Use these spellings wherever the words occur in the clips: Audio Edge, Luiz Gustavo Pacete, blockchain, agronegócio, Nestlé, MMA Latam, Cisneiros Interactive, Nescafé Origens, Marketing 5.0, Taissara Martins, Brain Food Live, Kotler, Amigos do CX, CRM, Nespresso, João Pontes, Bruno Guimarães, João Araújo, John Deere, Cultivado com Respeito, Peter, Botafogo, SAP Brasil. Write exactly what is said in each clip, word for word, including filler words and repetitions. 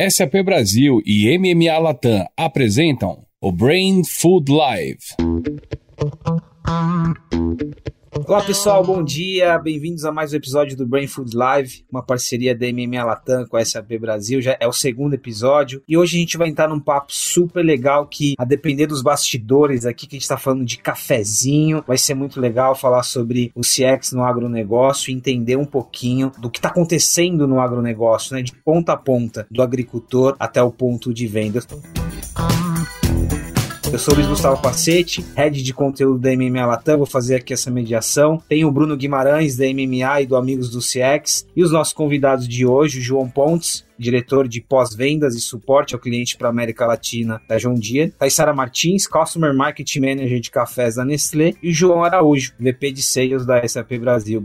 S A P Brasil e M M A Latam apresentam o Brain Food Live. Olá pessoal, bom dia, bem-vindos a mais um episódio do Brain Food Live, uma parceria da M M A Latam com a S A P Brasil, já é o segundo episódio, e hoje a gente vai entrar num papo super legal que, a depender dos bastidores aqui, que a gente está falando de cafezinho, vai ser muito legal falar sobre o C X no agronegócio, entender um pouquinho do que está acontecendo no agronegócio, né, de ponta a ponta, do agricultor até o ponto de venda. Eu sou o Luiz Gustavo Pacete, head de conteúdo da M M A Latam, vou fazer aqui essa mediação. Tem o Bruno Guimarães, da M M A e do Amigos do C X, e os nossos convidados de hoje, o João Pontes, diretor de pós-vendas e suporte ao cliente para a América Latina da John Deere, Taissara Martins, Customer Market Manager de cafés da Nestlé, e o João Araújo, V P de Sales da S A P Brasil.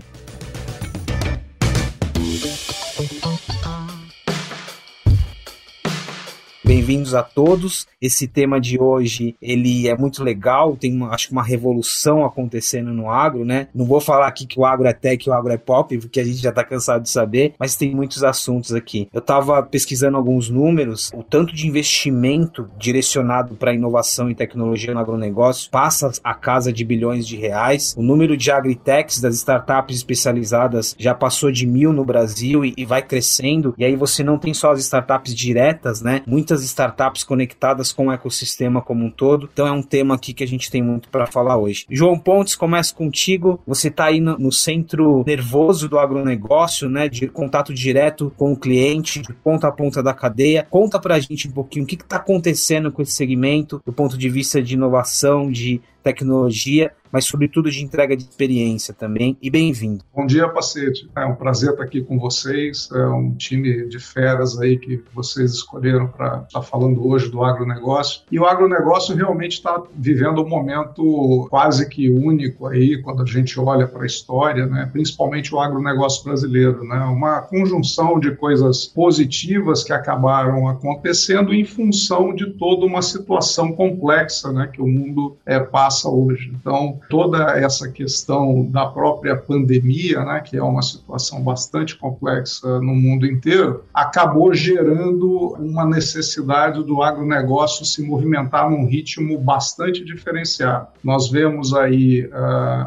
Bem-vindos a todos. Esse tema de hoje, ele é muito legal, tem uma, acho que uma revolução acontecendo no agro, né? Não vou falar aqui que o agro é tech, o agro é pop, porque a gente já tá cansado de saber, mas tem muitos assuntos aqui. Eu tava pesquisando alguns números, o tanto de investimento direcionado para inovação e tecnologia no agronegócio passa a casa de bilhões de reais. O número de agritechs, das startups especializadas, já passou de mil no Brasil e, e vai crescendo, e aí você não tem só as startups diretas, né? Muitas startups conectadas com o ecossistema como um todo, então é um tema aqui que a gente tem muito para falar hoje. João Pontes, começa contigo, você está aí no, no centro nervoso do agronegócio, né, de contato direto com o cliente, de ponta a ponta da cadeia. Conta para a gente um pouquinho o que está acontecendo com esse segmento, do ponto de vista de inovação, de tecnologia, mas sobretudo de entrega de experiência também, e bem-vindo. Bom dia, Pacete. É um prazer estar aqui com vocês, é um time de feras aí que vocês escolheram para estar falando hoje do agronegócio, e o agronegócio realmente está vivendo um momento quase que único aí, quando a gente olha para a história, né? Principalmente o agronegócio brasileiro, né? Uma conjunção de coisas positivas que acabaram acontecendo em função de toda uma situação complexa, né, que o mundo é, passa hoje. Então, toda essa questão da própria pandemia, né, que é uma situação bastante complexa no mundo inteiro, acabou gerando uma necessidade do agronegócio se movimentar num ritmo bastante diferenciado. Nós vemos aí uh,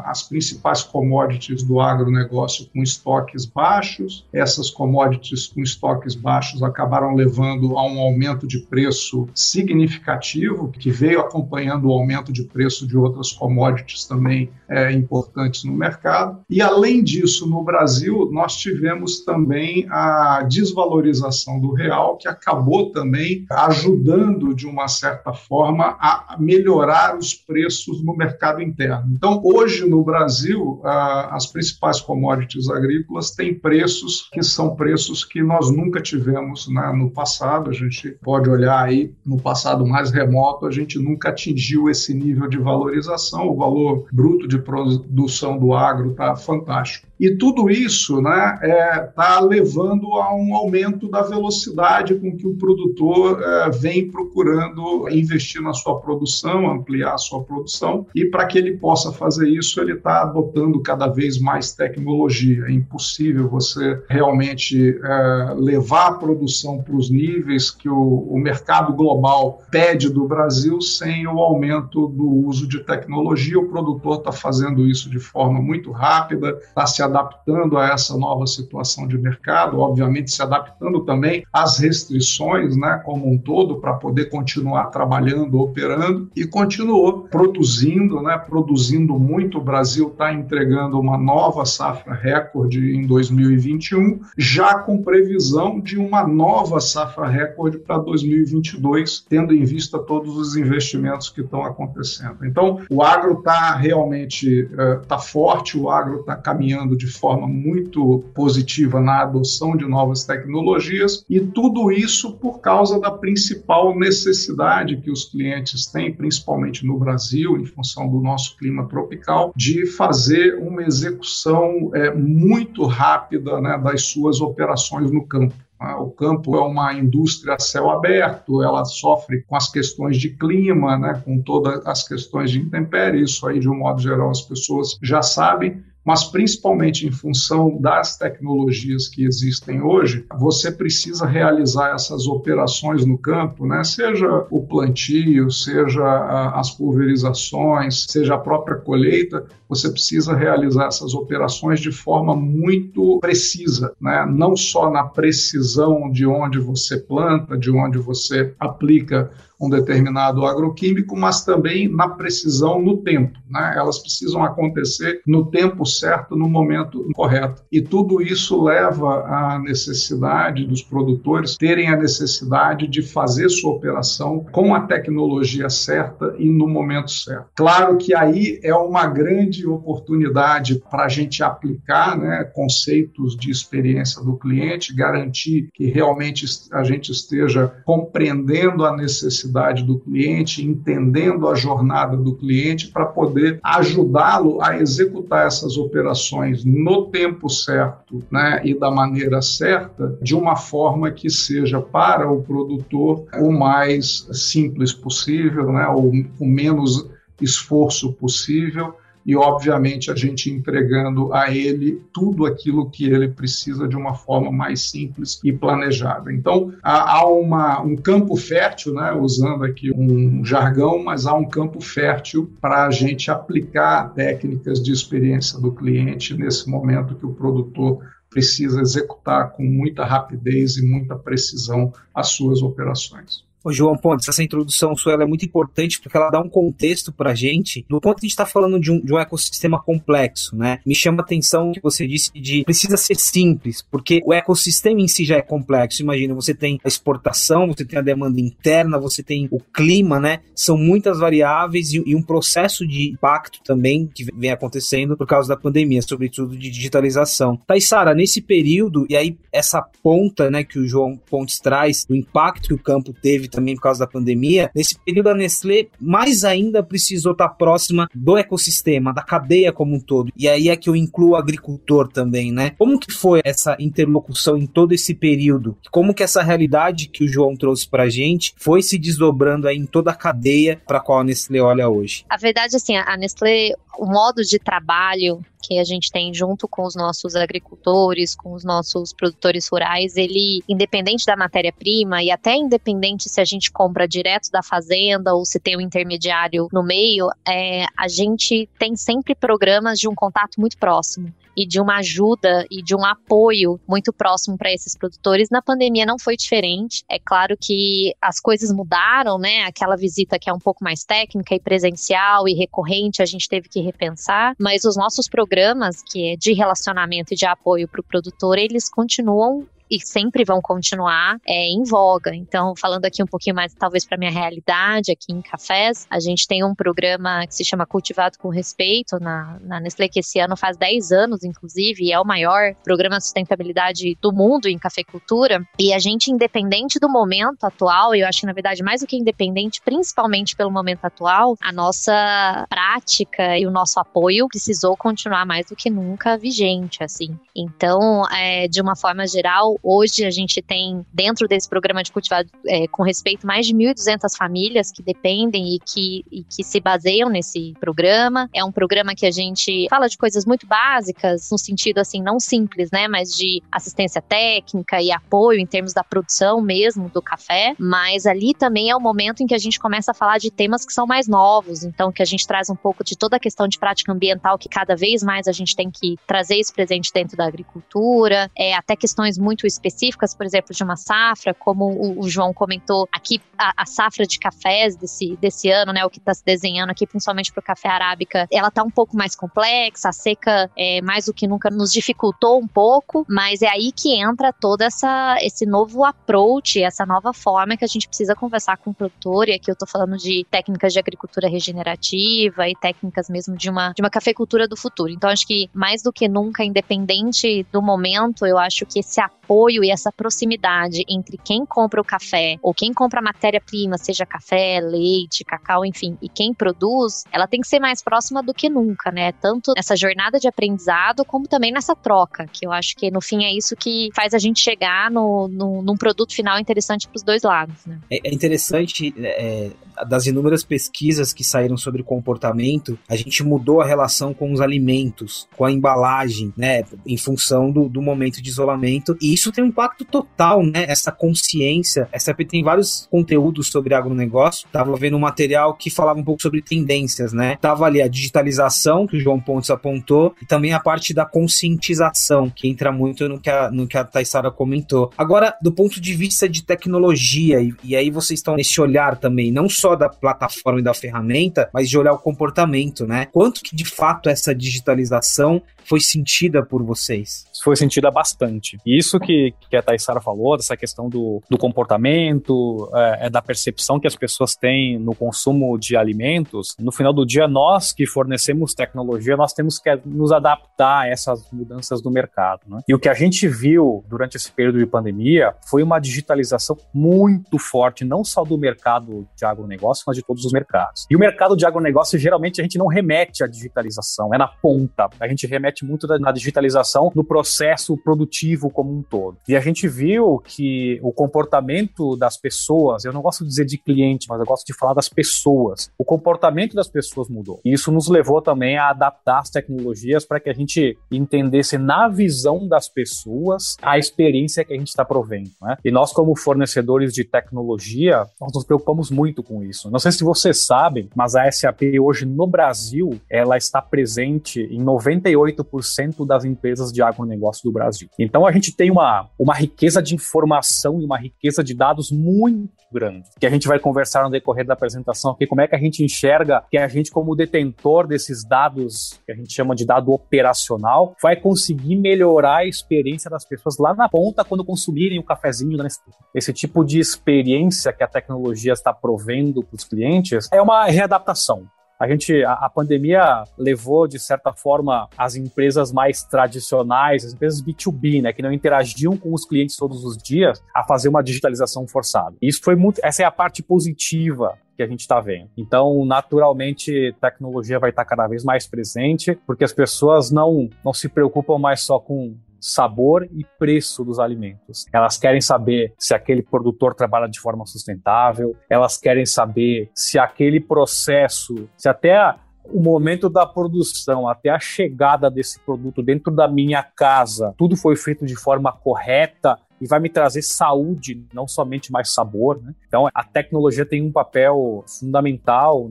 as principais commodities do agronegócio com estoques baixos. Essas commodities com estoques baixos acabaram levando a um aumento de preço significativo, que veio acompanhando o aumento de preço de outras commodities também é, importantes no mercado. E, além disso, no Brasil, nós tivemos também a desvalorização do real, que acabou também ajudando, de uma certa forma, a melhorar os preços no mercado interno. Então, hoje, no Brasil, a, as principais commodities agrícolas têm preços que são preços que nós nunca tivemos, né, no passado. A gente pode olhar aí, no passado mais remoto, a gente nunca atingiu esse nível de valorização. O valor bruto de produção do agro está fantástico. E tudo isso está, né, é, levando a um aumento da velocidade com que o produtor é, vem procurando investir na sua produção, ampliar a sua produção, e para que ele possa fazer isso, ele está adotando cada vez mais tecnologia. É impossível você realmente é, levar a produção para os níveis que o, o mercado global pede do Brasil sem o aumento do uso de tecnologia. O produtor está fazendo isso de forma muito rápida, está se adaptando a essa nova situação de mercado, obviamente se adaptando também às restrições, né, como um todo, para poder continuar trabalhando, operando, e continuou produzindo, né, produzindo muito. O Brasil está entregando uma nova safra recorde em dois mil e vinte e um, já com previsão de uma nova safra recorde para dois mil e vinte e dois, tendo em vista todos os investimentos que estão acontecendo. Então, o agro está realmente tá forte, o agro está caminhando de forma muito positiva na adoção de novas tecnologias, e tudo isso por causa da principal necessidade que os clientes têm, principalmente no Brasil, em função do nosso clima tropical, de fazer uma execução é, muito rápida, né, das suas operações no campo. O campo é uma indústria a céu aberto, ela sofre com as questões de clima, né, com todas as questões de intempérie, isso aí de um modo geral as pessoas já sabem, mas principalmente em função das tecnologias que existem hoje, você precisa realizar essas operações no campo, né? Seja o plantio, seja a, as pulverizações, seja a própria colheita, você precisa realizar essas operações de forma muito precisa, né? Não só na precisão de onde você planta, de onde você aplica um determinado agroquímico, mas também na precisão no tempo, né? Elas precisam acontecer no tempo certo, no momento correto. E tudo isso leva à necessidade dos produtores terem a necessidade de fazer sua operação com a tecnologia certa e no momento certo. Claro que aí é uma grande oportunidade para a gente aplicar, né, conceitos de experiência do cliente, garantir que realmente a gente esteja compreendendo a necessidade do cliente, entendendo a jornada do cliente para poder ajudá-lo a executar essas operações no tempo certo, né, e da maneira certa, de uma forma que seja para o produtor o mais simples possível, né, o, o menos esforço possível e, obviamente, a gente entregando a ele tudo aquilo que ele precisa de uma forma mais simples e planejada. Então, há uma, um campo fértil, né, usando aqui um jargão, mas há um campo fértil para a gente aplicar técnicas de experiência do cliente nesse momento que o produtor precisa executar com muita rapidez e muita precisão as suas operações. Ô João Pontes, essa introdução sua ela é muito importante porque ela dá um contexto para a gente do quanto a gente está falando de um, de um ecossistema complexo, né? Me chama a atenção que você disse de precisa ser simples, porque o ecossistema em si já é complexo. Imagina, você tem a exportação, você tem a demanda interna, você tem o clima, né? São muitas variáveis e, e um processo de impacto também que vem acontecendo por causa da pandemia, sobretudo de digitalização. Taissara, nesse período, e aí essa ponta, né, que o João Pontes traz, do impacto que o campo teve também por causa da pandemia, nesse período a Nestlé mais ainda precisou estar próxima do ecossistema, da cadeia como um todo. E aí é que eu incluo o agricultor também, né? Como que foi essa interlocução em todo esse período? Como que essa realidade que o João trouxe pra gente foi se desdobrando aí em toda a cadeia para a qual a Nestlé olha hoje? A verdade é assim, a Nestlé, o modo de trabalho que a gente tem junto com os nossos agricultores, com os nossos produtores rurais, ele, independente da matéria-prima e até independente se a gente compra direto da fazenda ou se tem um intermediário no meio, é, a gente tem sempre programas de um contato muito próximo e de uma ajuda e de um apoio muito próximo para esses produtores. Na pandemia não foi diferente. É claro que as coisas mudaram, né? Aquela visita que é um pouco mais técnica e presencial e recorrente, a gente teve que repensar, mas os nossos programas, que é de relacionamento e de apoio para o produtor, eles continuam e sempre vão continuar é, em voga. Então, falando aqui um pouquinho mais, talvez, para a minha realidade aqui em cafés, a gente tem um programa que se chama Cultivado com Respeito na, na Nestlé, que esse ano faz dez anos, inclusive, e é o maior programa de sustentabilidade do mundo em cafeicultura. E a gente, independente do momento atual, eu acho que, na verdade, mais do que independente, principalmente pelo momento atual, a nossa prática e o nosso apoio precisou continuar mais do que nunca vigente, assim. Então, é, de uma forma geral, hoje a gente tem, dentro desse programa de Cultivado é, com Respeito, mais de mil e duzentas famílias que dependem e que, e que se baseiam nesse programa. É um programa que a gente fala de coisas muito básicas, no sentido assim, não simples, né, mas de assistência técnica e apoio em termos da produção mesmo do café, mas ali também é o momento em que a gente começa a falar de temas que são mais novos, então que a gente traz um pouco de toda a questão de prática ambiental, que cada vez mais a gente tem que trazer isso presente dentro da agricultura, é, até questões muito específicas, por exemplo, de uma safra, como o João comentou aqui, a, a safra de cafés desse, desse ano, né, o que está se desenhando aqui, principalmente para o café arábica, ela está um pouco mais complexa, a seca é, mais do que nunca nos dificultou um pouco, mas é aí que entra todo essa, esse novo approach, essa nova forma que a gente precisa conversar com o produtor, e aqui eu estou falando de técnicas de agricultura regenerativa e técnicas mesmo de uma, de uma cafeicultura do futuro. Então, acho que mais do que nunca, independente do momento, eu acho que esse apoio apoio e essa proximidade entre quem compra o café ou quem compra a matéria-prima, seja café, leite, cacau, enfim, e quem produz, ela tem que ser mais próxima do que nunca, né? Tanto nessa jornada de aprendizado como também nessa troca, que eu acho que no fim é isso que faz a gente chegar no, no, num produto final interessante para os dois lados, né? É interessante, é, das inúmeras pesquisas que saíram sobre comportamento, a gente mudou a relação com os alimentos, com a embalagem, né, em função do, do momento de isolamento, e isso tem um impacto total, né, essa consciência. Essa tem vários conteúdos sobre agronegócio, tava vendo um material que falava um pouco sobre tendências, né, tava ali a digitalização, que o João Pontes apontou, e também a parte da conscientização, que entra muito no que a, no que a Taissara comentou. Agora, do ponto de vista de tecnologia, e, e aí vocês estão nesse olhar também, não só da plataforma e da ferramenta, mas de olhar o comportamento, né? Quanto que de fato essa digitalização foi sentida por vocês? Foi sentida bastante. E isso que, que a Taissara falou, dessa questão do, do comportamento, é, é da percepção que as pessoas têm no consumo de alimentos, no final do dia, nós que fornecemos tecnologia, nós temos que nos adaptar a essas mudanças do mercado, né? E o que a gente viu durante esse período de pandemia foi uma digitalização muito forte, não só do mercado de agronegócio, mas de todos os mercados. E o mercado de agronegócio, geralmente, a gente não remete à digitalização, é na ponta. A gente remete muito na digitalização no processo produtivo como um todo. E a gente viu que o comportamento das pessoas, eu não gosto de dizer de cliente, mas eu gosto de falar das pessoas. O comportamento das pessoas mudou. E isso nos levou também a adaptar as tecnologias para que a gente entendesse na visão das pessoas a experiência que a gente está provendo, né? E nós, como fornecedores de tecnologia, nós nos preocupamos muito com isso. Não sei se vocês sabem, mas a S A P hoje no Brasil, ela está presente em noventa e oito por cento das empresas de agronegócio do Brasil. Então a gente tem uma, uma riqueza de informação e uma riqueza de dados muito grande, que a gente vai conversar no decorrer da apresentação aqui, como é que a gente enxerga que a gente, como detentor desses dados, que a gente chama de dado operacional, vai conseguir melhorar a experiência das pessoas lá na ponta quando consumirem o cafezinho da Nestlé. Esse tipo de experiência que a tecnologia está provendo para os clientes é uma readaptação. A gente, a, a pandemia levou, de certa forma, as empresas mais tradicionais, as empresas B dois B, né, que não interagiam com os clientes todos os dias, a fazer uma digitalização forçada. E isso foi muito, essa é a parte positiva que a gente está vendo. Então, naturalmente, tecnologia vai estar cada vez mais presente, porque as pessoas não, não se preocupam mais só com sabor e preço dos alimentos. Elas querem saber se aquele produtor trabalha de forma sustentável, elas querem saber se aquele processo, se até a o momento da produção, até a chegada desse produto dentro da minha casa, tudo foi feito de forma correta e vai me trazer saúde, não somente mais sabor, né? Então, a tecnologia tem um papel fundamental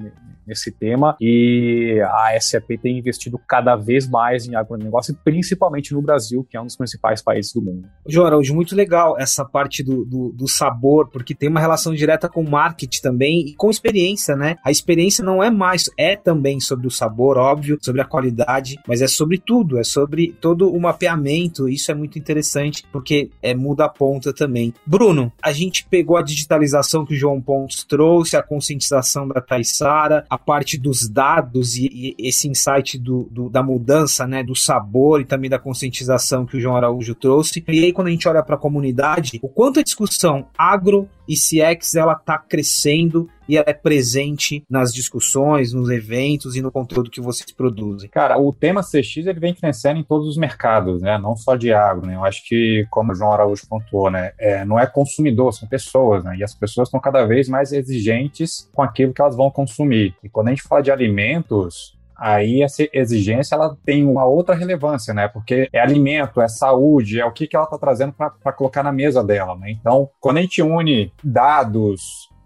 nesse tema e a S A P tem investido cada vez mais em agronegócio, principalmente no Brasil, que é um dos principais países do mundo. João Araújo, muito legal essa parte do, do, do sabor, porque tem uma relação direta com o marketing também e com experiência, né? A experiência não é mais, é também sobre o sabor, óbvio, sobre a qualidade, mas é sobre tudo, é sobre todo o mapeamento. Isso é muito interessante, porque é, muda a ponta também. Bruno, a gente pegou a digitalização que o João Pontes trouxe, a conscientização da Taissara, a parte dos dados e, e esse insight do, do, da mudança, né, do sabor e também da conscientização que o João Araújo trouxe. E aí, quando a gente olha para a comunidade, o quanto a discussão agro e C X está crescendo e ela é presente nas discussões, nos eventos e no conteúdo que vocês produzem. Cara, o tema C X ele vem crescendo em todos os mercados, né? Não só de agro, né? Eu acho que, como o João Araújo pontuou, né? É, não é consumidor, são pessoas, né? E as pessoas estão cada vez mais exigentes com aquilo que elas vão consumir. E quando a gente fala de alimentos, aí essa exigência ela tem uma outra relevância, né? Porque é alimento, é saúde, é o que, que ela está trazendo para colocar na mesa dela, né? Então, quando a gente une dados,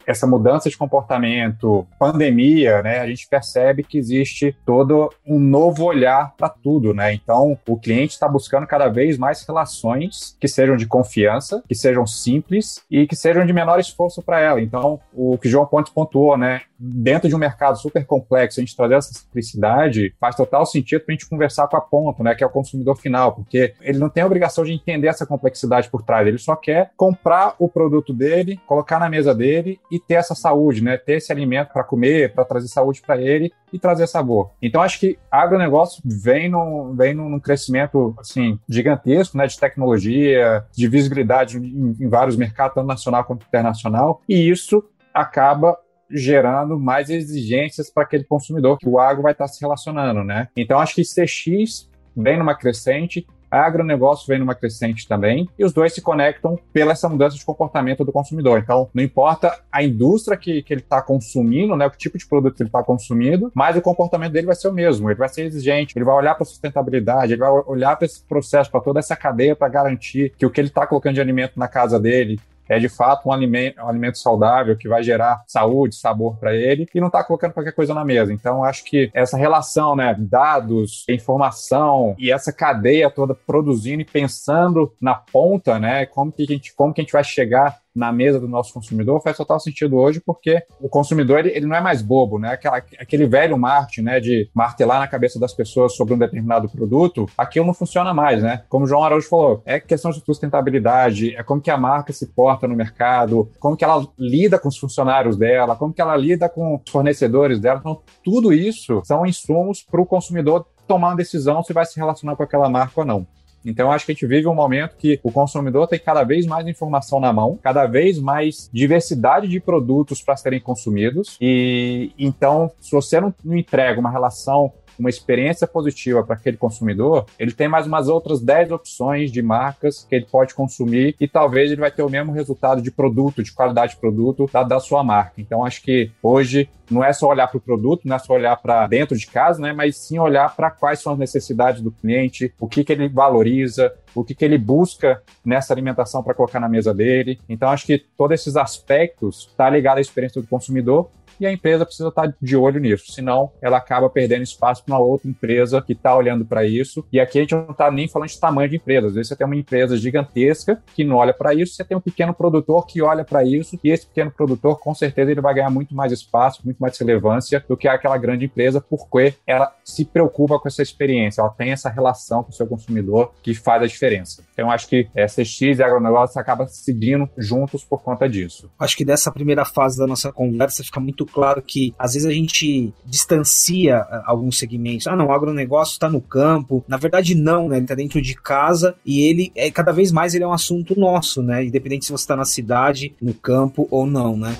essa mudança de comportamento, pandemia, né, a gente percebe que existe todo um novo olhar para tudo, né? Então, o cliente está buscando cada vez mais relações que sejam de confiança, que sejam simples e que sejam de menor esforço para ela. Então, o que o João Pontes pontuou, né? Dentro de um mercado super complexo, a gente trazer essa simplicidade faz total sentido para a gente conversar com a ponta, né, que é o consumidor final, porque ele não tem a obrigação de entender essa complexidade por trás, ele só quer comprar o produto dele, colocar na mesa dele e ter essa saúde, né? Ter esse alimento para comer, para trazer saúde para ele e trazer sabor. Então, acho que agronegócio vem num, vem num crescimento assim, gigantesco, né? De tecnologia, de visibilidade em, em vários mercados, tanto nacional quanto internacional, e isso acaba gerando mais exigências para aquele consumidor que o agro vai estar se relacionando, né? Então, acho que C X vem numa crescente, agronegócio vem numa crescente também, e os dois se conectam pela essa mudança de comportamento do consumidor. Então, não importa a indústria que, que ele está consumindo, né, o tipo de produto que ele está consumindo, mas o comportamento dele vai ser o mesmo, ele vai ser exigente, ele vai olhar para a sustentabilidade, ele vai olhar para esse processo, para toda essa cadeia, para garantir que o que ele está colocando de alimento na casa dele é de fato um alimento, um alimento saudável que vai gerar saúde, sabor para ele e não está colocando qualquer coisa na mesa. Então, acho que essa relação, né, dados, informação e essa cadeia toda produzindo e pensando na ponta, né, como que a gente, como que a gente vai chegar na mesa do nosso consumidor faz total sentido hoje, porque o consumidor ele, ele não é mais bobo, né? Aquela, aquele velho marketing, né, de martelar na cabeça das pessoas sobre um determinado produto, aquilo não funciona mais, né? Como o João Araújo falou, é questão de sustentabilidade, é como que a marca se porta no mercado, como que ela lida com os funcionários dela, como que ela lida com os fornecedores dela. Então, tudo isso são insumos para o consumidor tomar uma decisão se vai se relacionar com aquela marca ou não. Então, acho que a gente vive um momento que o consumidor tem cada vez mais informação na mão, cada vez mais diversidade de produtos para serem consumidos. E então, se você não, não entrega uma relação, uma experiência positiva para aquele consumidor, ele tem mais umas outras dez opções de marcas que ele pode consumir e talvez ele vai ter o mesmo resultado de produto, de qualidade de produto da, da sua marca. Então, acho que hoje não é só olhar para o produto, não é só olhar para dentro de casa, né? Mas sim olhar para quais são as necessidades do cliente, o que, que ele valoriza, o que, que ele busca nessa alimentação para colocar na mesa dele. Então, acho que todos esses aspectos estão ligados à experiência do consumidor e a empresa precisa estar de olho nisso, senão ela acaba perdendo espaço para uma outra empresa que está olhando para isso. E aqui a gente não está nem falando de tamanho de empresa. Às vezes você tem uma empresa gigantesca que não olha para isso, você tem um pequeno produtor que olha para isso, e esse pequeno produtor, com certeza, ele vai ganhar muito mais espaço, muito mais relevância do que aquela grande empresa, porque ela se preocupa com essa experiência, ela tem essa relação com o seu consumidor que faz a diferença. Então, acho que C X e agronegócio acabam seguindo juntos por conta disso. Acho que dessa primeira fase da nossa conversa fica muito claro que às vezes a gente distancia alguns segmentos. Ah, não, o agronegócio está no campo. Na verdade, não, né? Ele está dentro de casa e ele, é, cada vez mais, ele é um assunto nosso, né? Independente se você está na cidade, no campo ou não, né?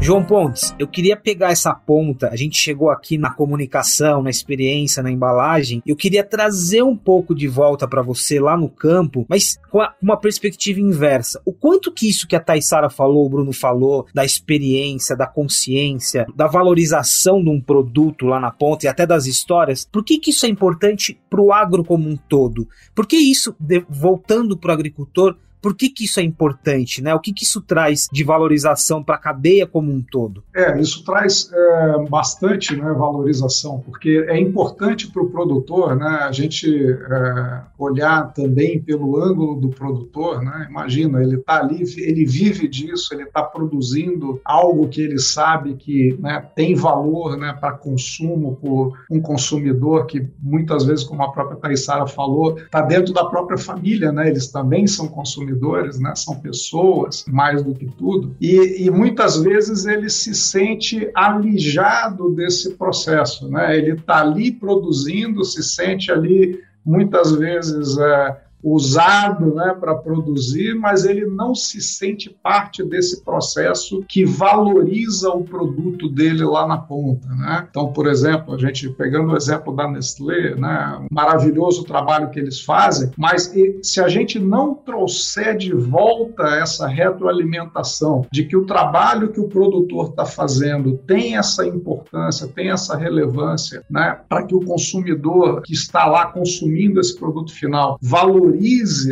João Pontes, eu queria pegar essa ponta, a gente chegou aqui na comunicação, na experiência, na embalagem, eu queria trazer um pouco de volta para você lá no campo, mas com a, uma perspectiva inversa. O quanto que isso que a Taissara falou, o Bruno falou, da experiência, da consciência, da valorização de um produto lá na ponta e até das histórias, por que que isso é importante para o agro como um todo? Por que isso, de, voltando para o agricultor, por que que isso é importante, né? O que que isso traz de valorização para a cadeia como um todo? É, isso traz é, bastante, né, valorização, porque é importante para o produtor, né, a gente é, olhar também pelo ângulo do produtor, né? Imagina, ele está ali, ele vive disso, ele está produzindo algo que ele sabe que, né, tem valor, né, para consumo, por um consumidor que muitas vezes, como a própria Taissara falou, está dentro da própria família, né? Eles também são consumidores, né, são pessoas, mais do que tudo, e, e muitas vezes ele se sente alijado desse processo, né? Ele está ali produzindo, se sente ali muitas vezes é, usado, né, para produzir, mas ele não se sente parte desse processo que valoriza o produto dele lá na ponta, né? Então, por exemplo, a gente pegando o exemplo da Nestlé, né, um maravilhoso trabalho que eles fazem, mas se a gente não trouxer de volta essa retroalimentação de que o trabalho que o produtor está fazendo tem essa importância, tem essa relevância, né, para que o consumidor que está lá consumindo esse produto final valorize,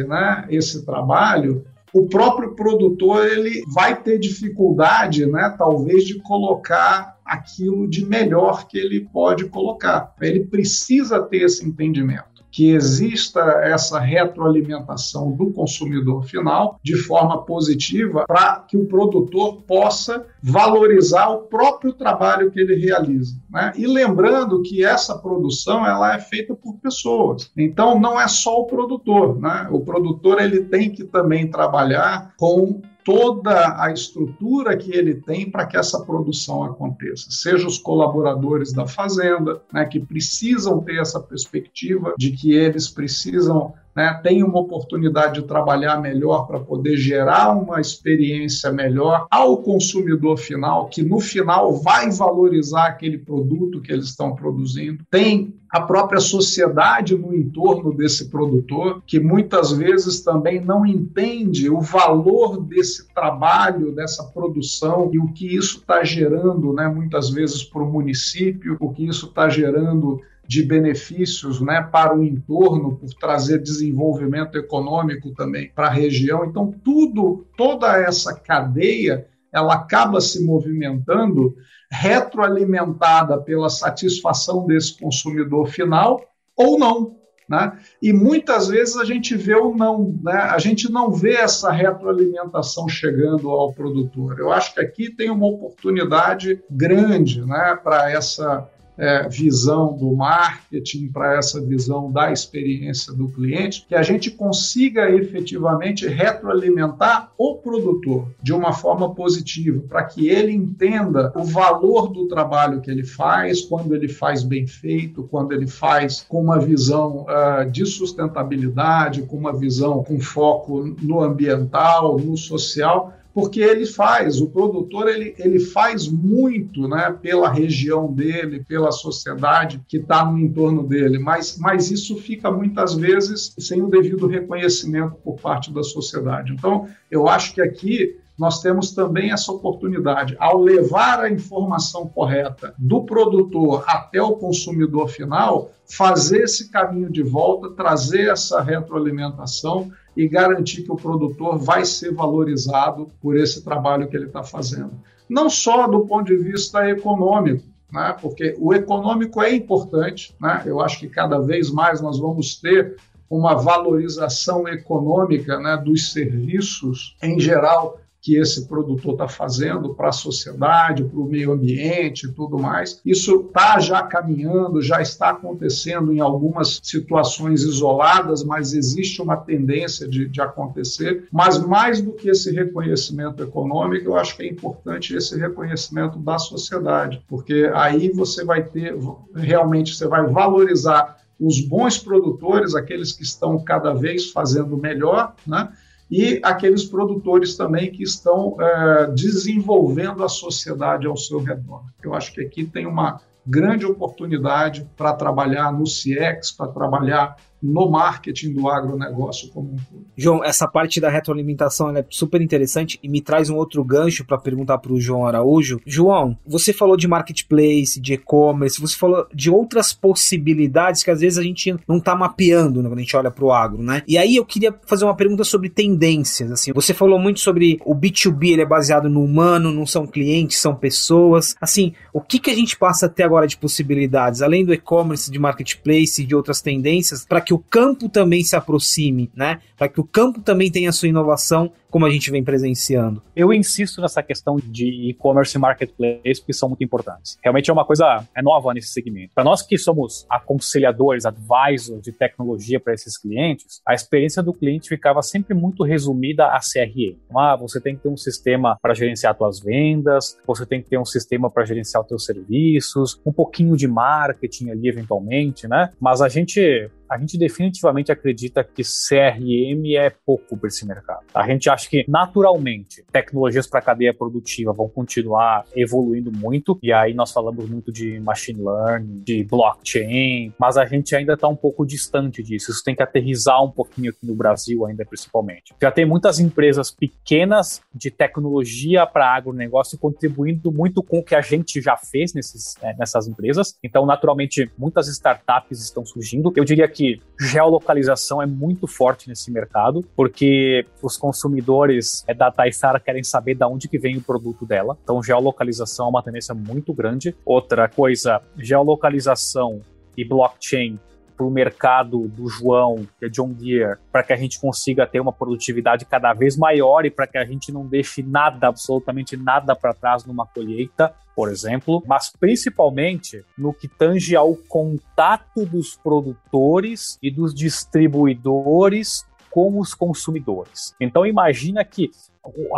né, esse trabalho, o próprio produtor ele vai ter dificuldade, né, talvez, de colocar aquilo de melhor que ele pode colocar. Ele precisa ter esse entendimento. que exista essa retroalimentação do consumidor final de forma positiva para que o produtor possa valorizar o próprio trabalho que ele realiza, né? E lembrando que essa produção ela é feita por pessoas, então não é só o produtor, né? O produtor ele tem que também trabalhar com toda a estrutura que ele tem para que essa produção aconteça, seja os colaboradores da fazenda, né, que precisam ter essa perspectiva de que eles precisam, né, ter uma oportunidade de trabalhar melhor para poder gerar uma experiência melhor ao consumidor final, que no final vai valorizar aquele produto que eles estão produzindo. Tem a própria sociedade no entorno desse produtor, que muitas vezes também não entende o valor desse trabalho, dessa produção e o que isso está gerando, né, muitas vezes para o município, o que isso está gerando de benefícios, né, para o entorno, por trazer desenvolvimento econômico também para a região. Então, tudo, toda essa cadeia, ela acaba se movimentando, retroalimentada pela satisfação desse consumidor final ou não, né? E muitas vezes a gente vê o não, né? A gente não vê essa retroalimentação chegando ao produtor. Eu acho que aqui tem uma oportunidade grande, né, para essa É, visão do marketing, para essa visão da experiência do cliente, que a gente consiga efetivamente retroalimentar o produtor de uma forma positiva, para que ele entenda o valor do trabalho que ele faz, quando ele faz bem feito, quando ele faz com uma visão uh, de sustentabilidade, com uma visão com foco no ambiental, no social. Porque ele faz, o produtor ele, ele faz muito, né, pela região dele, pela sociedade que está no entorno dele, mas, mas isso fica muitas vezes sem o devido reconhecimento por parte da sociedade. Então, eu acho que aqui nós temos também essa oportunidade, ao levar a informação correta do produtor até o consumidor final, fazer esse caminho de volta, trazer essa retroalimentação e garantir que o produtor vai ser valorizado por esse trabalho que ele está fazendo. Não só do ponto de vista econômico, né? Porque o econômico é importante, né? Eu acho que cada vez mais nós vamos ter uma valorização econômica, né, dos serviços em geral que esse produtor está fazendo para a sociedade, para o meio ambiente e tudo mais. Isso está já caminhando, já está acontecendo em algumas situações isoladas, mas existe uma tendência de, de acontecer. Mas mais do que esse reconhecimento econômico, eu acho que é importante esse reconhecimento da sociedade, porque aí você vai ter, realmente você vai valorizar os bons produtores, aqueles que estão cada vez fazendo melhor, né? E aqueles produtores também que estão é, desenvolvendo a sociedade ao seu redor. Eu acho que aqui tem uma grande oportunidade para trabalhar no C X, para trabalhar no marketing do agronegócio como um todo. João, essa parte da retroalimentação ela é super interessante e me traz um outro gancho para perguntar para o João Araújo. João, você falou de marketplace, de e-commerce, você falou de outras possibilidades que às vezes a gente não está mapeando, né, quando a gente olha para o agro, né? E aí eu queria fazer uma pergunta sobre tendências, assim. Você falou muito sobre o B dois B, ele é baseado no humano, não são clientes, são pessoas. Assim, o que, que a gente passa até agora de possibilidades, além do e-commerce, de marketplace e de outras tendências, para que que o campo também se aproxime, né? Para que o campo também tenha sua inovação, como a gente vem presenciando. Eu insisto nessa questão de e-commerce e marketplace, porque são muito importantes. Realmente é uma coisa é nova nesse segmento. Para nós que somos aconselhadores, advisors de tecnologia para esses clientes, a experiência do cliente ficava sempre muito resumida a C R M. Ah, você tem que ter um sistema para gerenciar suas vendas, você tem que ter um sistema para gerenciar os seus serviços, um pouquinho de marketing ali, eventualmente, né? Mas a gente... A gente definitivamente acredita que C R M é pouco para esse mercado. A gente acha que, naturalmente, tecnologias para a cadeia produtiva vão continuar evoluindo muito, e aí nós falamos muito de machine learning, de blockchain, mas a gente ainda está um pouco distante disso. Isso tem que aterrizar um pouquinho aqui no Brasil ainda, principalmente. Já tem muitas empresas pequenas de tecnologia para agronegócio contribuindo muito com o que a gente já fez nesses, né, nessas empresas. Então, naturalmente, muitas startups estão surgindo. Eu diria que geolocalização é muito forte nesse mercado, porque os consumidores da Taissara querem saber de onde que vem o produto dela. Então, geolocalização é uma tendência muito grande. Outra coisa, geolocalização e blockchain para o mercado do João, que é John Deere, para que a gente consiga ter uma produtividade cada vez maior e para que a gente não deixe nada, absolutamente nada para trás numa colheita, por exemplo, mas principalmente no que tange ao contato dos produtores e dos distribuidores com os consumidores. Então imagina que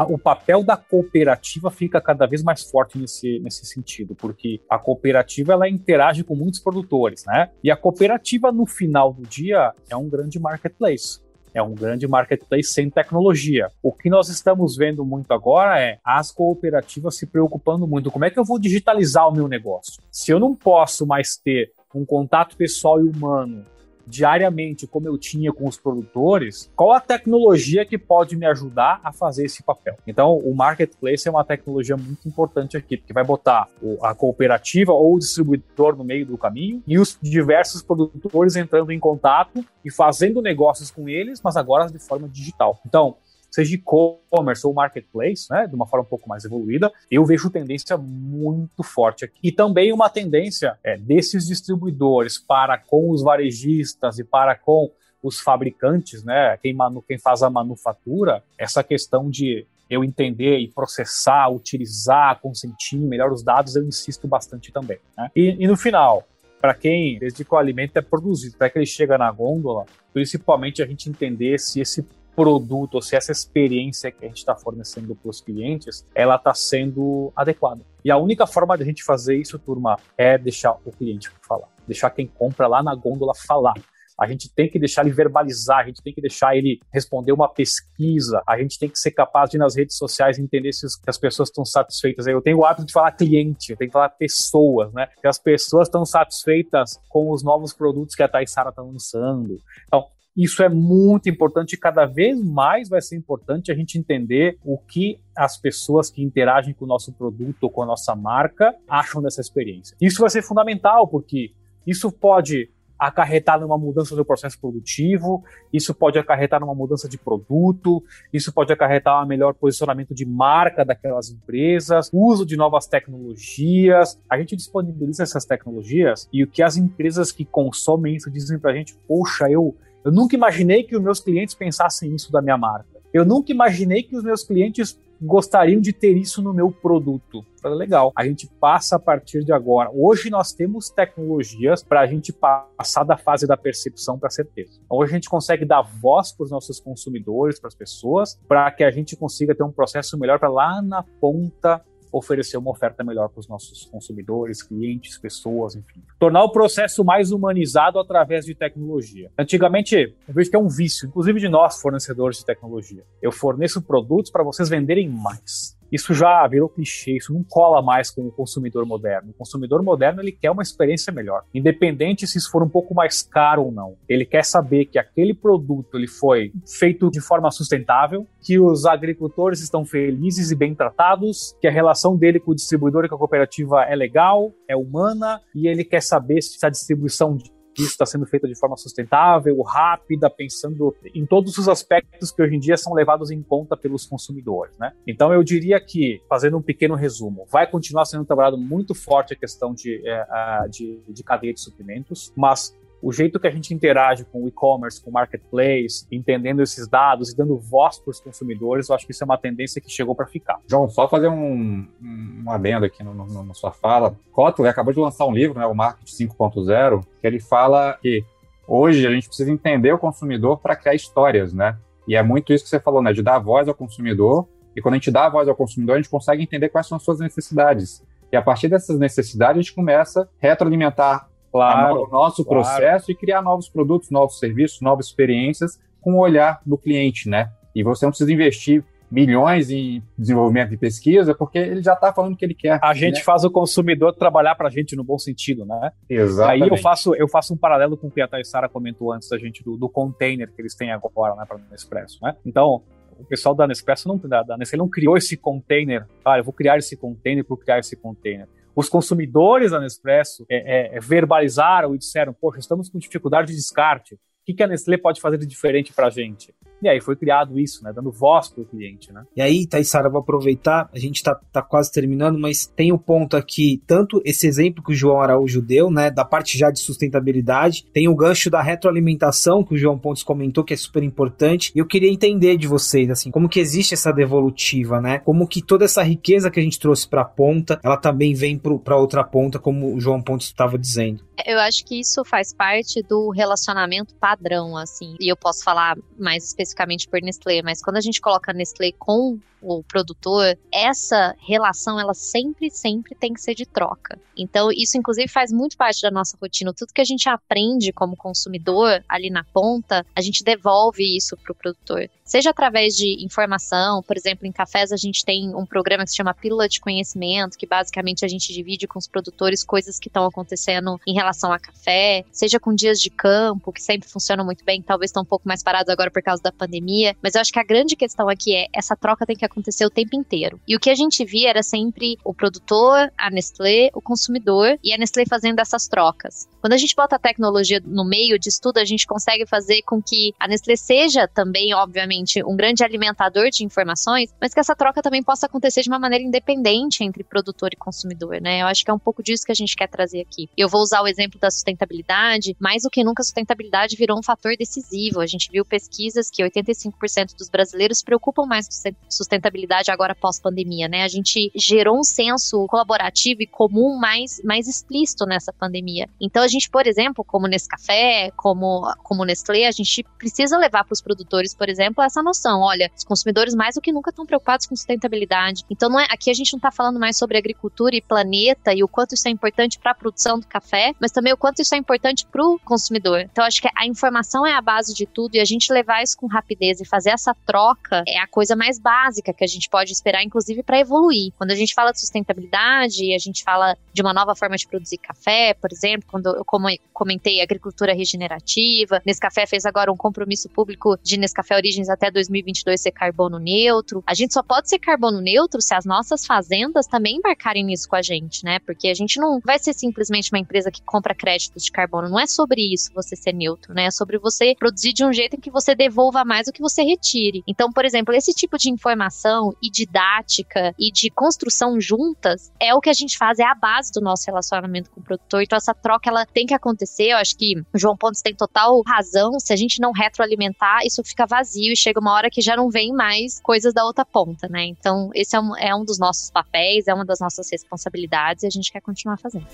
o papel da cooperativa fica cada vez mais forte nesse, nesse sentido, porque a cooperativa ela interage com muitos produtores, né? E a cooperativa, no final do dia, é um grande marketplace. É um grande marketplace sem tecnologia. O que nós estamos vendo muito agora é as cooperativas se preocupando muito. Como é que eu vou digitalizar o meu negócio? Se eu não posso mais ter um contato pessoal e humano diariamente, como eu tinha com os produtores, qual a tecnologia que pode me ajudar a fazer esse papel? Então, o marketplace é uma tecnologia muito importante aqui, porque vai botar a cooperativa ou o distribuidor no meio do caminho e os diversos produtores entrando em contato e fazendo negócios com eles, mas agora de forma digital. Então, seja e-commerce ou marketplace, né, de uma forma um pouco mais evoluída, eu vejo tendência muito forte aqui. E também uma tendência é, desses distribuidores para com os varejistas e para com os fabricantes, né, quem, manu, quem faz a manufatura, essa questão de eu entender e processar, utilizar, consentir, melhor os dados, eu insisto bastante também. Né? E, e no final, para quem, desde que o alimento é produzido, até que ele chega na gôndola, principalmente a gente entender se esse produto, ou se essa experiência que a gente está fornecendo para os clientes, ela está sendo adequada. E a única forma de a gente fazer isso, turma, é deixar o cliente falar. Deixar quem compra lá na gôndola falar. A gente tem que deixar ele verbalizar, a gente tem que deixar ele responder uma pesquisa, a gente tem que ser capaz de ir nas redes sociais entender se as pessoas estão satisfeitas. Eu tenho o hábito de falar cliente, eu tenho que falar pessoas, né? Se as pessoas estão satisfeitas com os novos produtos que a Taissara está lançando. Então, isso é muito importante e cada vez mais vai ser importante a gente entender o que as pessoas que interagem com o nosso produto ou com a nossa marca acham dessa experiência. Isso vai ser fundamental porque isso pode acarretar numa mudança do processo produtivo, isso pode acarretar numa mudança de produto, isso pode acarretar um melhor posicionamento de marca daquelas empresas, uso de novas tecnologias. A gente disponibiliza essas tecnologias e o que as empresas que consomem isso dizem pra gente, poxa, eu... Eu nunca imaginei que os meus clientes pensassem isso da minha marca. Eu nunca imaginei que os meus clientes gostariam de ter isso no meu produto. Legal. A gente passa a partir de agora. Hoje nós temos tecnologias para a gente passar da fase da percepção para a certeza. Hoje a gente consegue dar voz para os nossos consumidores, para as pessoas, para que a gente consiga ter um processo melhor para lá na ponta oferecer uma oferta melhor para os nossos consumidores, clientes, pessoas, enfim. Tornar o processo mais humanizado através de tecnologia. Antigamente, eu vejo que é um vício, inclusive de nós, fornecedores de tecnologia. Eu forneço produtos para vocês venderem mais. Isso já virou clichê, isso não cola mais com o consumidor moderno. O consumidor moderno, ele quer uma experiência melhor. Independente se isso for um pouco mais caro ou não. Ele quer saber que aquele produto ele foi feito de forma sustentável, que os agricultores estão felizes e bem tratados, que a relação dele com o distribuidor e com a cooperativa é legal, é humana, e ele quer saber se a distribuição de isso está sendo feito de forma sustentável, rápida, pensando em todos os aspectos que hoje em dia são levados em conta pelos consumidores, né? Então eu diria que, fazendo um pequeno resumo, vai continuar sendo trabalhado muito forte a questão de, é, de, de cadeia de suprimentos, mas o jeito que a gente interage com o e-commerce, com o marketplace, entendendo esses dados e dando voz para os consumidores, eu acho que isso é uma tendência que chegou para ficar. João, só fazer um, um adendo aqui na sua fala. Kotler acabou de lançar um livro, né, o Marketing cinco ponto zero, que ele fala que hoje a gente precisa entender o consumidor para criar histórias, né? E é muito isso que você falou, né, de dar voz ao consumidor. E quando a gente dá a voz ao consumidor, a gente consegue entender quais são as suas necessidades. E a partir dessas necessidades, a gente começa a retroalimentar Claro, o nosso claro. processo e criar novos produtos, novos serviços, novas experiências com o olhar do cliente, né? E você não precisa investir milhões em desenvolvimento e pesquisa porque ele já está falando o que ele quer. A gente né? faz o consumidor trabalhar para a gente no bom sentido, né? Exatamente. Aí eu faço, eu faço um paralelo com o que a Taissara comentou antes da gente, do, do container que eles têm agora, né, para o Nespresso, né? Então, o pessoal da Nespresso, não, da, da Nestlé não criou esse container. Ah, eu vou criar esse container por criar esse container. Os consumidores da Nespresso é, é, verbalizaram e disseram, poxa, estamos com dificuldade de descarte. O que a Nestlé pode fazer de diferente para a gente? E aí foi criado isso, né? Dando voz para o cliente, né? E aí, Taissara, vou aproveitar, a gente tá, tá quase terminando, mas tem um ponto aqui, tanto esse exemplo que o João Araújo deu, né? Da parte já de sustentabilidade, tem o gancho da retroalimentação que o João Pontes comentou, que é super importante. E eu queria entender de vocês, assim, como que existe essa devolutiva, né? Como que toda essa riqueza que a gente trouxe para a ponta, ela também vem para outra ponta, como o João Pontes estava dizendo. Eu acho que isso faz parte do relacionamento padrão, assim. E eu posso falar mais especificamente por Nestlé, mas quando a gente coloca Nestlé com o produtor, essa relação, ela sempre, sempre tem que ser de troca. Então, isso, inclusive, faz muito parte da nossa rotina. Tudo que a gente aprende como consumidor ali na ponta, a gente devolve isso para o produtor. Seja através de informação, por exemplo, em cafés a gente tem um programa que se chama Pílula de Conhecimento, que basicamente a gente divide com os produtores coisas que estão acontecendo em relação a café, seja com dias de campo, que sempre funcionam muito bem, que talvez estão um pouco mais parados agora por causa da pandemia, mas eu acho que a grande questão aqui é, essa troca tem que acontecer o tempo inteiro. E o que a gente via era sempre o produtor, a Nestlé, o consumidor e a Nestlé fazendo essas trocas. Quando a gente bota a tecnologia no meio disso tudo, a gente consegue fazer com que a Nestlé seja também, obviamente, um grande alimentador de informações, mas que essa troca também possa acontecer de uma maneira independente entre produtor e consumidor, né? Eu acho que é um pouco disso que a gente quer trazer aqui. Eu vou usar o exemplo da sustentabilidade, mais do que nunca a sustentabilidade virou um fator decisivo. A gente viu pesquisas que oitenta e cinco por cento dos brasileiros se preocupam mais com sustentabilidade agora pós-pandemia, né? A gente gerou um senso colaborativo e comum mais, mais explícito nessa pandemia. Então a gente, por exemplo, como Nescafé, como, como Nestlé, a gente precisa levar para os produtores, por exemplo, essa noção. Olha, os consumidores mais do que nunca estão preocupados com sustentabilidade. Então não é, aqui a gente não está falando mais sobre agricultura e planeta e o quanto isso é importante para a produção do café, mas também o quanto isso é importante para o consumidor. Então, acho que a informação é a base de tudo e a gente levar isso com rapidez e fazer essa troca é a coisa mais básica que a gente pode esperar, inclusive, para evoluir. Quando a gente fala de sustentabilidade, a gente fala de uma nova forma de produzir café, por exemplo, quando eu comentei agricultura regenerativa, Nescafé fez agora um compromisso público de Nescafé Origens até dois mil e vinte e dois ser carbono neutro. A gente só pode ser carbono neutro se as nossas fazendas também embarcarem nisso com a gente, né? Porque a gente não vai ser simplesmente uma empresa que compra créditos de carbono. Não é sobre isso você ser neutro, né? É sobre você produzir de um jeito em que você devolva mais do que você retire. Então, por exemplo, esse tipo de informação e didática e de construção juntas é o que a gente faz, é a base do nosso relacionamento com o produtor. Então, essa troca, ela tem que acontecer. Eu acho que o João Pontes tem total razão. Se a gente não retroalimentar, isso fica vazio e chega uma hora que já não vem mais coisas da outra ponta, né? Então, esse é um, é um dos nossos papéis, é uma das nossas responsabilidades e a gente quer continuar fazendo.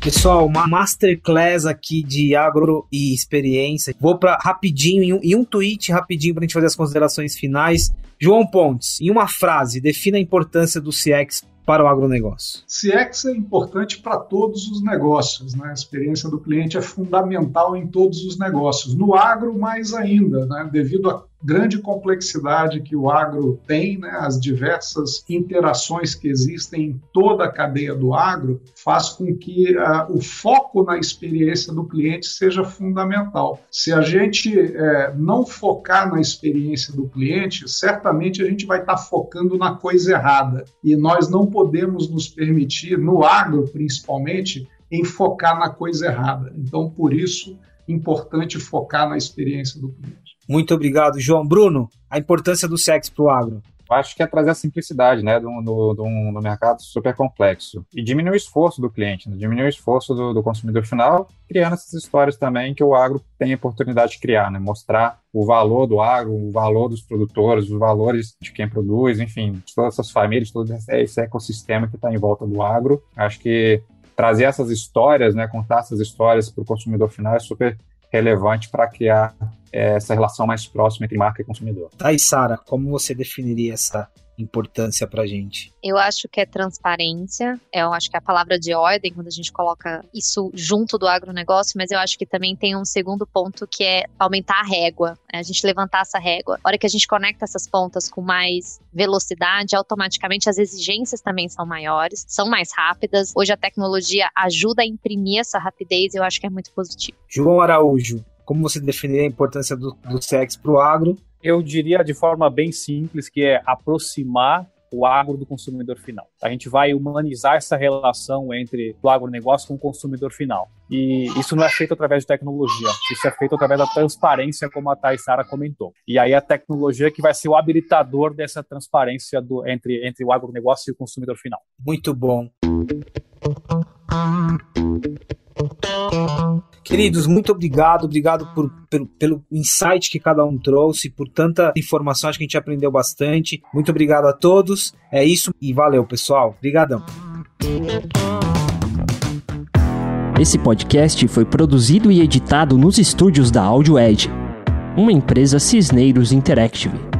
Pessoal, uma masterclass aqui de agro e experiência. Vou para rapidinho, em um, em um tweet rapidinho para a gente fazer as considerações finais. João Pontes, em uma frase, defina a importância do C X para o agronegócio. C X é importante para todos os negócios, né? A experiência do cliente é fundamental em todos os negócios. No agro, mais ainda, né? Devido à grande complexidade que o agro tem, né? As diversas interações que existem em toda a cadeia do agro, faz com que uh, o foco na experiência do cliente seja fundamental. Se a gente eh, não focar na experiência do cliente, certamente a gente vai estar tá focando na coisa errada. E nós não podemos nos permitir, no agro principalmente, em focar na coisa errada. Então, por isso, é importante focar na experiência do cliente. Muito obrigado, João. Bruno, a importância do C X para o agro. Acho que é trazer a simplicidade, né, do, do, do, do mercado super complexo e diminuir o esforço do cliente, né, diminuir o esforço do, do consumidor final, criando essas histórias também que o agro tem a oportunidade de criar, né, mostrar o valor do agro, o valor dos produtores, os valores de quem produz, enfim, de todas essas famílias, todo esse ecossistema que está em volta do agro. Acho que trazer essas histórias, né, contar essas histórias para o consumidor final é super relevante para criar é, essa relação mais próxima entre marca e consumidor. Taissara, como você definiria essa importância para a gente? Eu acho que é transparência, eu acho que é a palavra de ordem quando a gente coloca isso junto do agronegócio, mas eu acho que também tem um segundo ponto que é aumentar a régua, a gente levantar essa régua. A hora que a gente conecta essas pontas com mais velocidade, automaticamente as exigências também são maiores, são mais rápidas. Hoje a tecnologia ajuda a imprimir essa rapidez e eu acho que é muito positivo. João Araújo, como você definiria a importância do, do C X para o agro? Eu diria de forma bem simples que é aproximar o agro do consumidor final. A gente vai humanizar essa relação entre o agronegócio com o consumidor final. E isso não é feito através de tecnologia, isso é feito através da transparência, como a Taissara comentou. E aí a tecnologia que vai ser o habilitador dessa transparência do, entre, entre o agronegócio e o consumidor final. Muito bom. Queridos, muito obrigado, obrigado por, pelo, pelo insight que cada um trouxe, por tanta informação, acho que a gente aprendeu bastante. Muito obrigado a todos, é isso e valeu, pessoal. Obrigadão. Esse podcast foi produzido e editado nos estúdios da Audio Edge, uma empresa Cisneiros Interactive.